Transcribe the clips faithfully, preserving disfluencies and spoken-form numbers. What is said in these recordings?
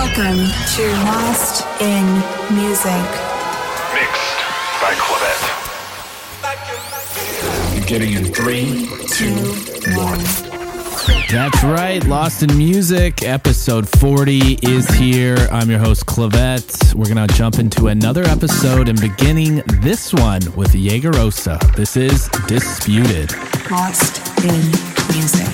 Welcome to Lost in Music. Mixed by Clavette. Beginning in three, two, one. That's right. Lost in Music, episode forty is here. I'm your host, Clavette. We're going to jump into another episode and beginning this one with Jaegerossa. This is Disputed. Lost in Music.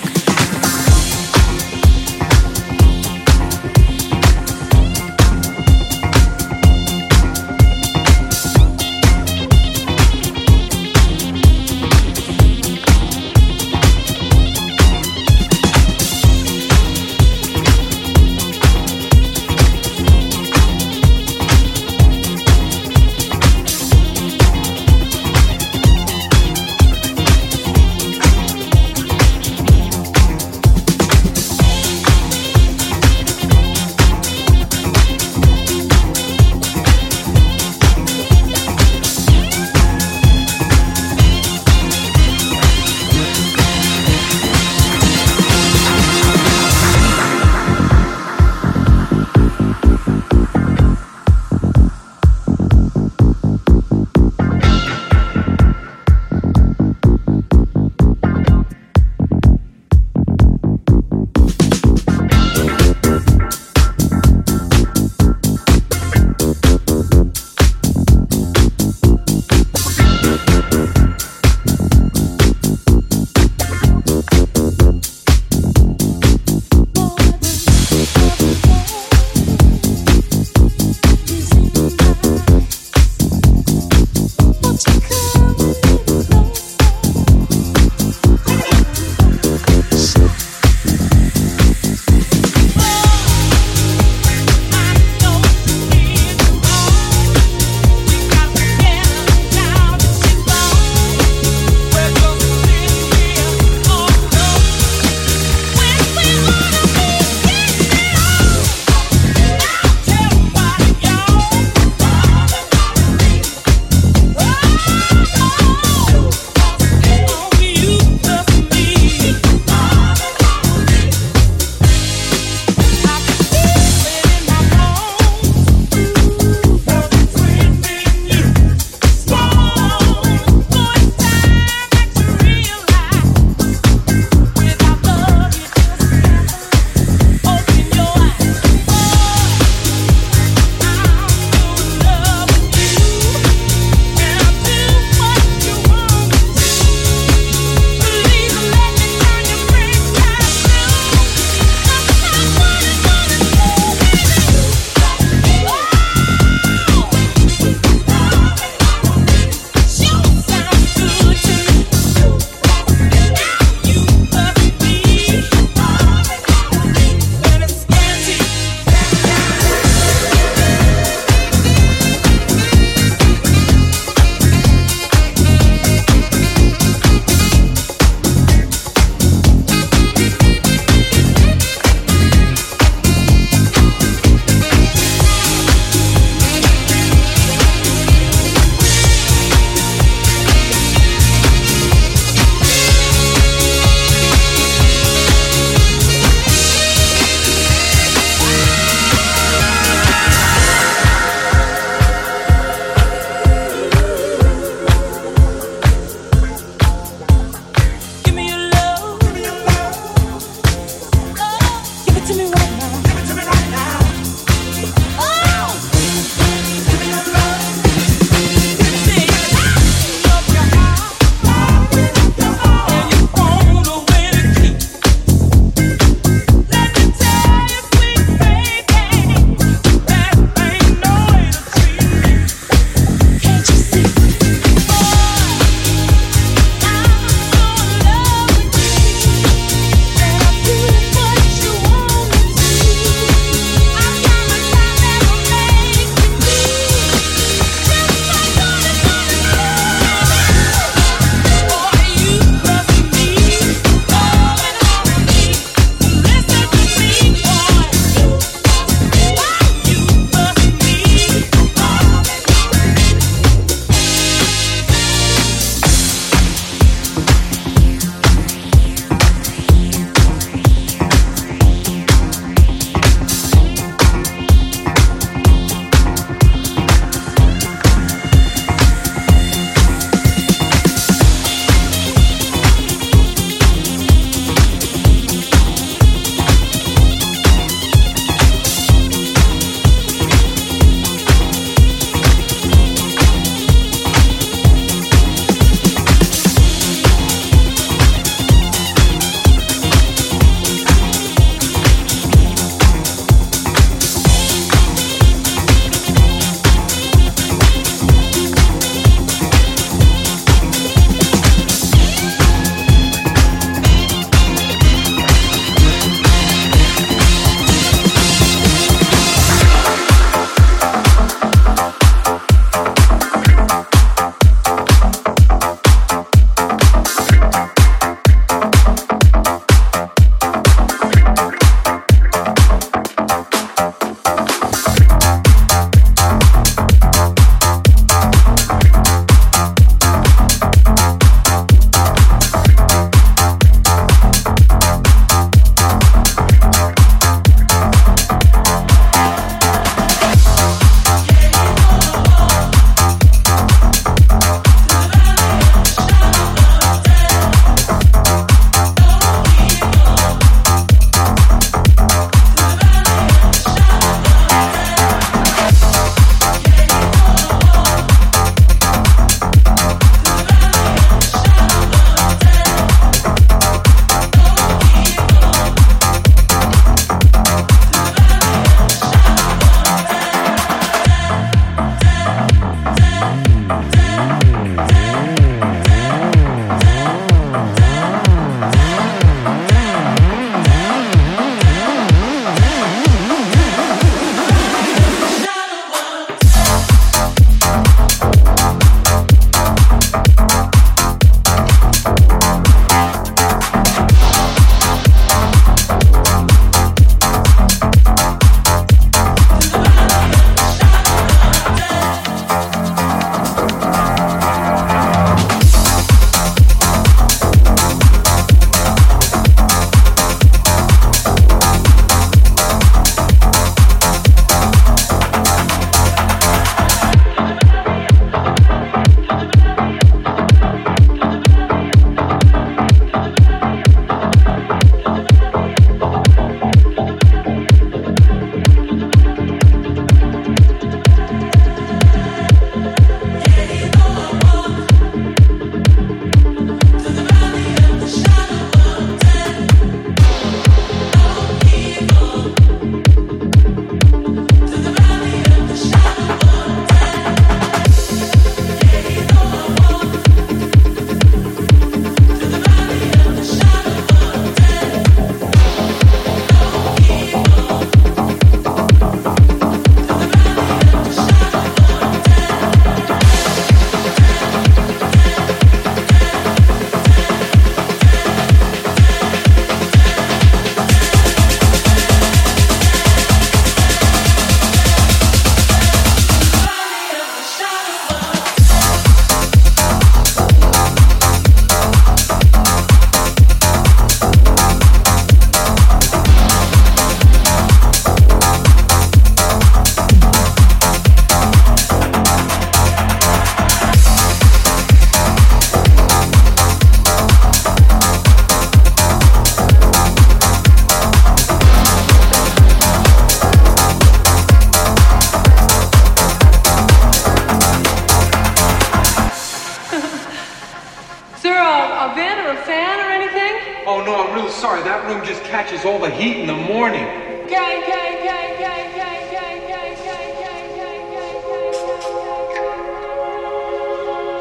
no, I'm real sorry. That room just catches all the heat in the morning. Gang, gang, gang, gang, gang, gang, gang, gang, gang, gang, gang.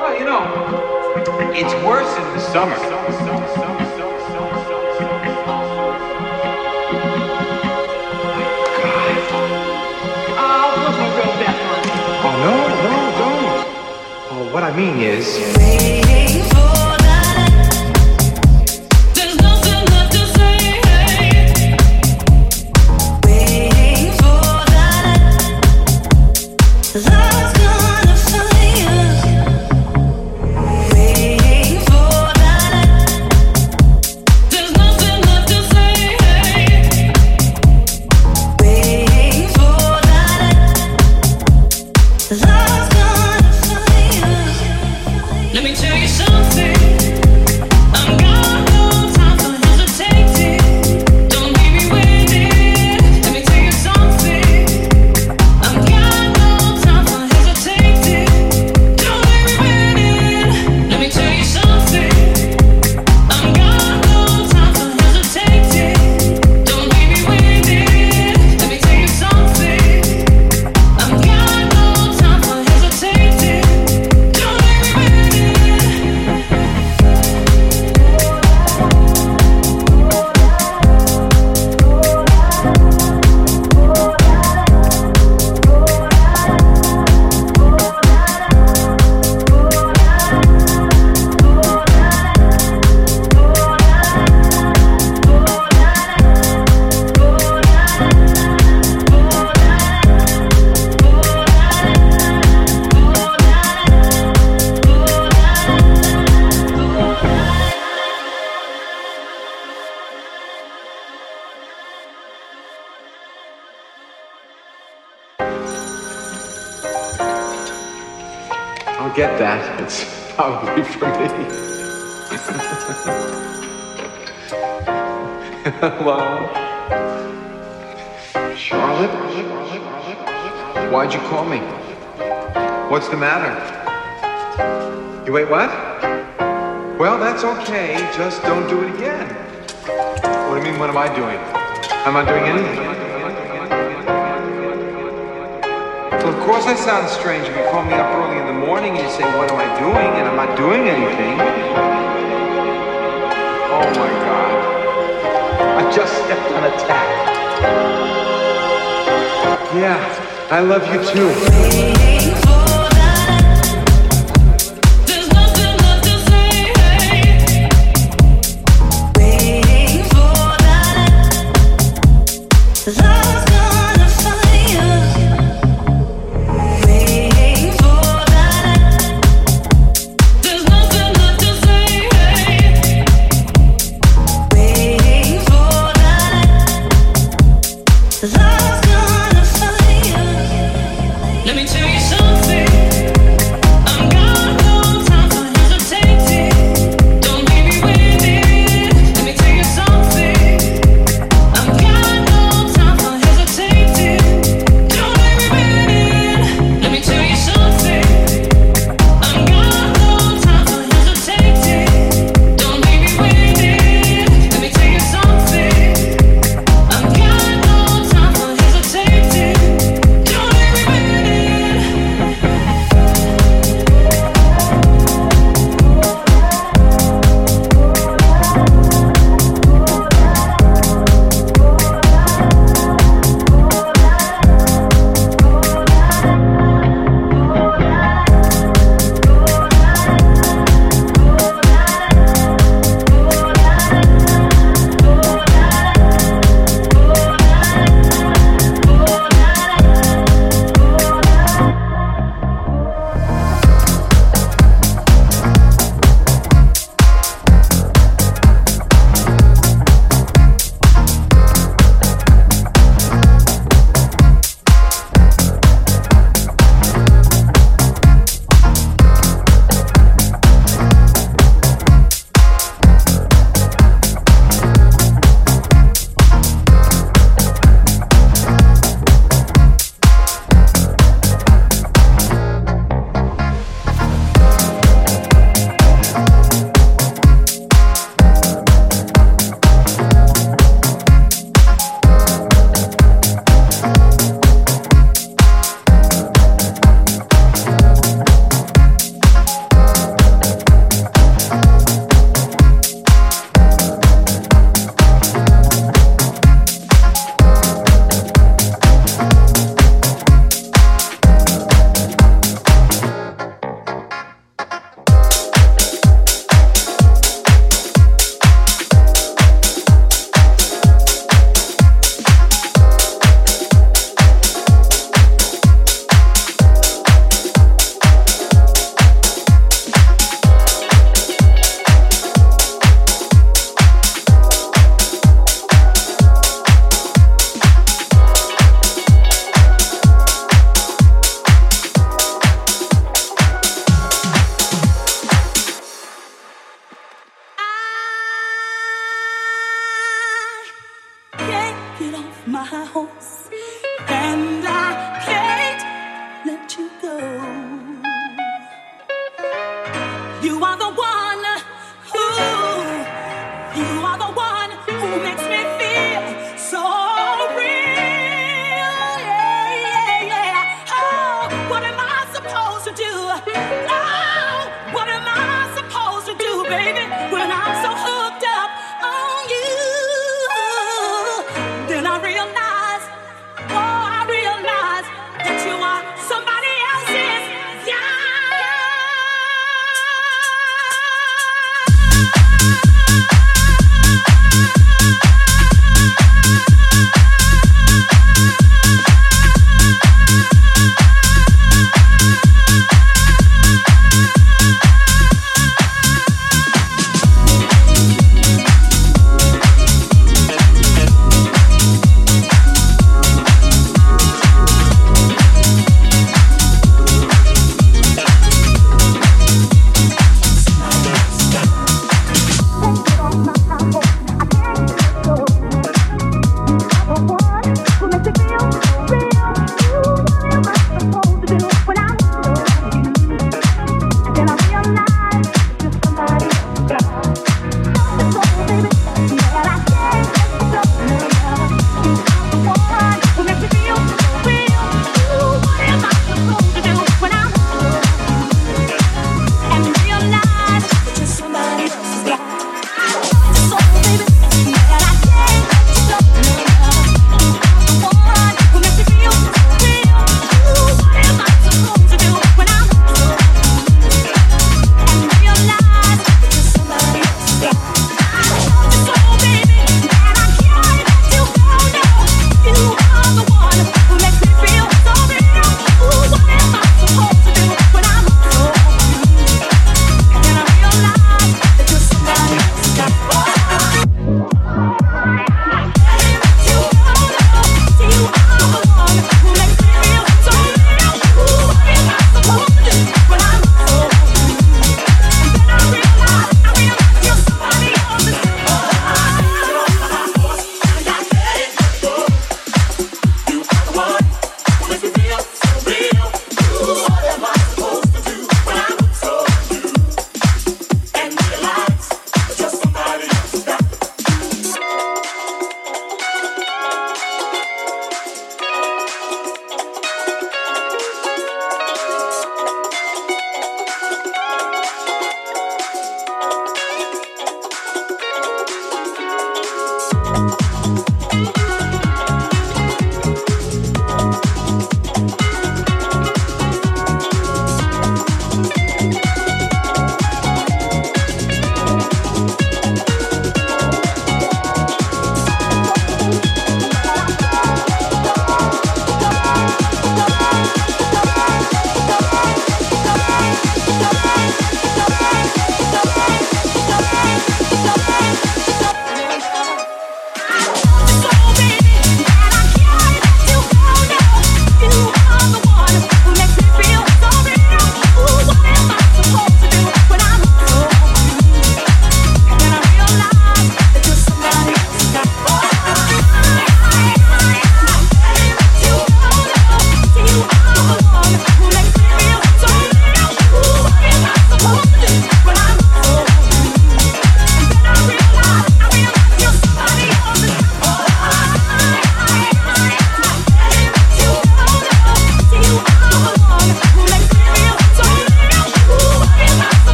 Well, you know, it's worse in the summer. summer, summer, summer, summer, summer, summer, summer. God. I'll put my real back on. Oh, no, no, don't. Oh, what I mean is... I'll get that. It's probably for me. Hello? Charlotte? Why'd you call me? What's the matter? You wait, what? Well, that's okay. Just don't do it again. What do you mean, what am I doing? I'm not doing anything. Well, of course I sound strange if you call me up early in the morning and you say, what am I doing? And I'm not doing anything. Oh my God. I just stepped on a tack. Yeah, I love you too. house, and I can't let you go. You are the one who, you are the one who makes me feel so real. Yeah, yeah. Oh, what am I supposed to do? Oh, what am I supposed to do, baby, when I'm so hooked? Realize, oh, I realize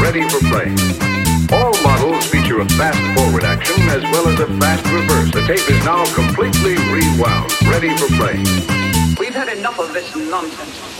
ready for play. All models feature a fast forward action as well as a fast reverse. The tape is now completely rewound, ready for play. We've had enough of this nonsense.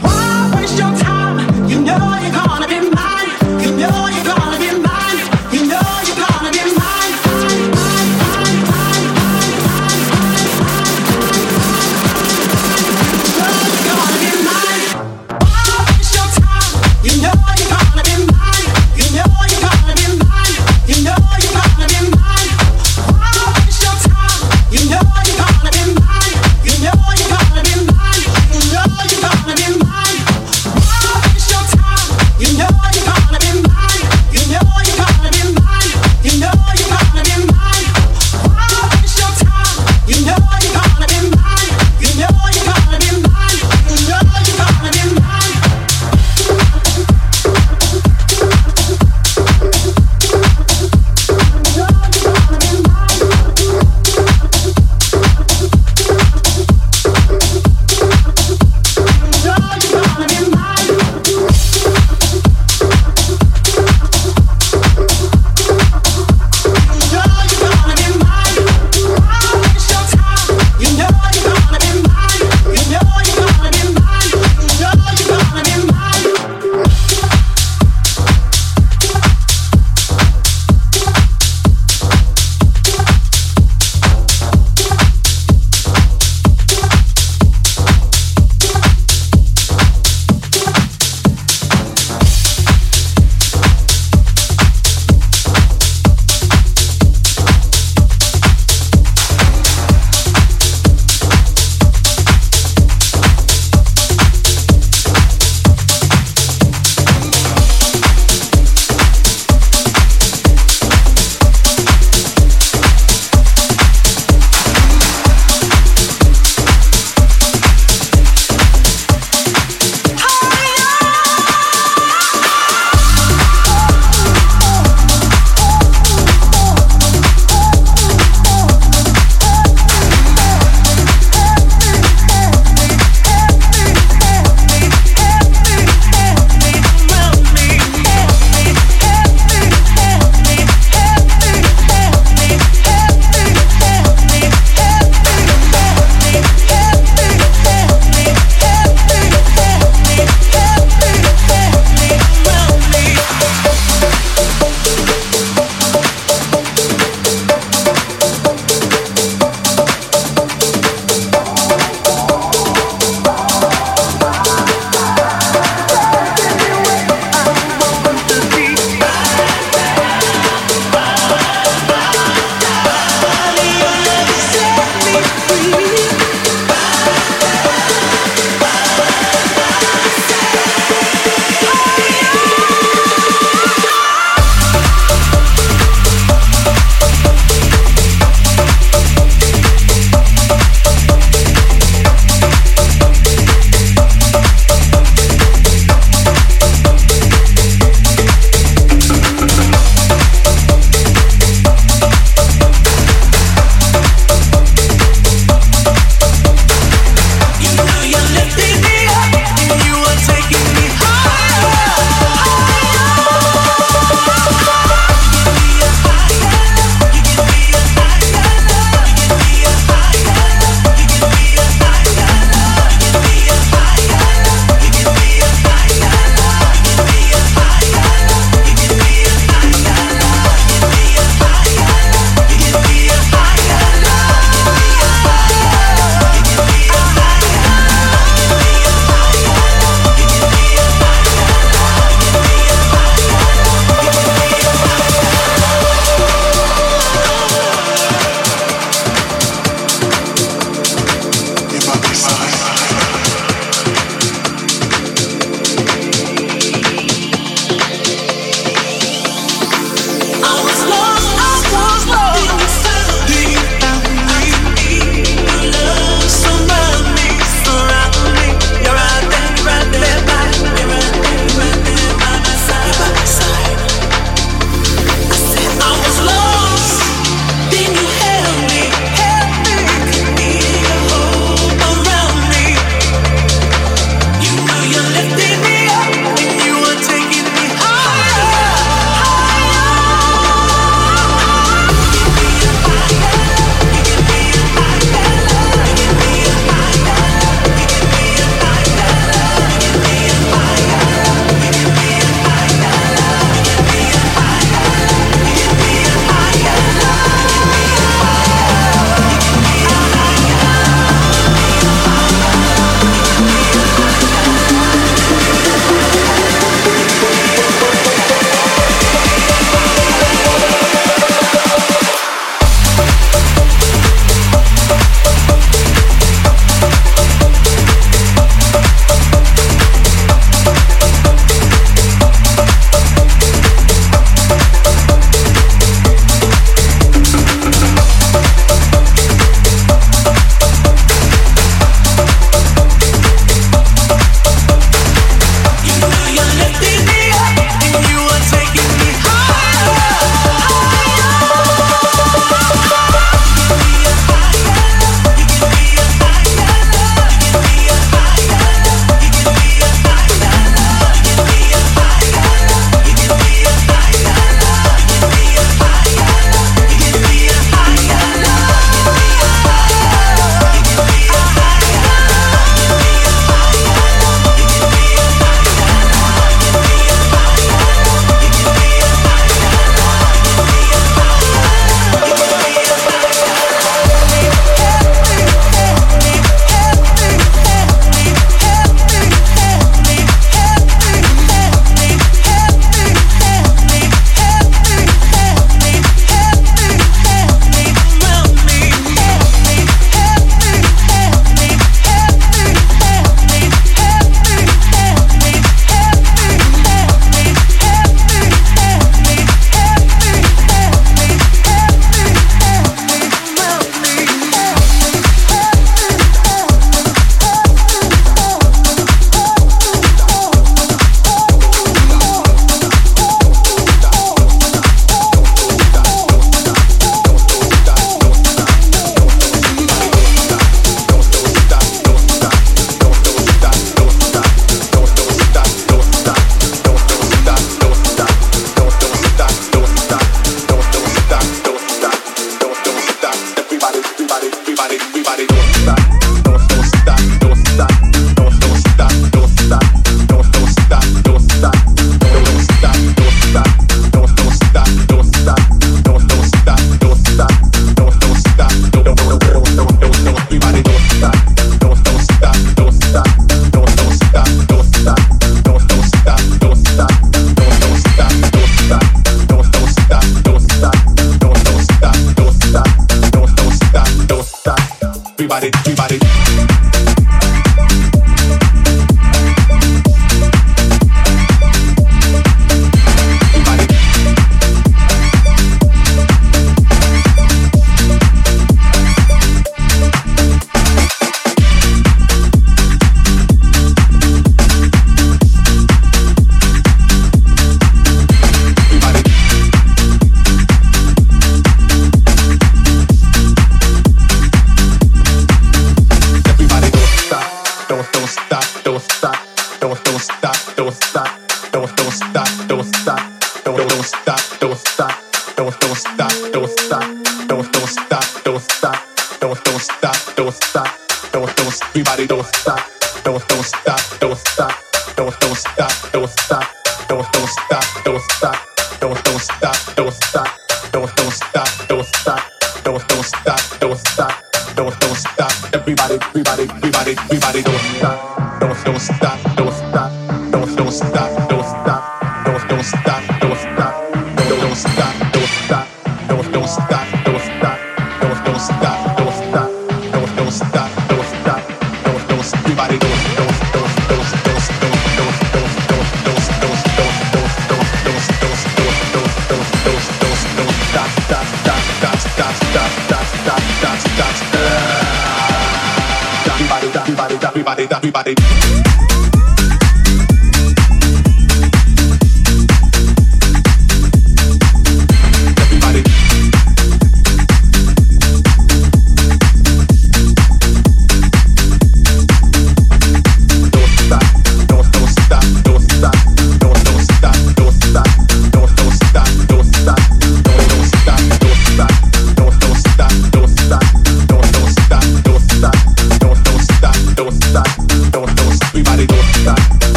What?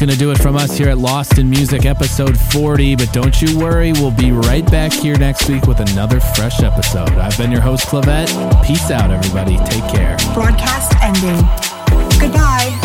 Gonna do it from us here at Lost in Music episode forty, but don't you worry, we'll be right back here next week with another fresh episode. I've been your host Clavette. Peace out everybody, take care. Broadcast ending. Goodbye.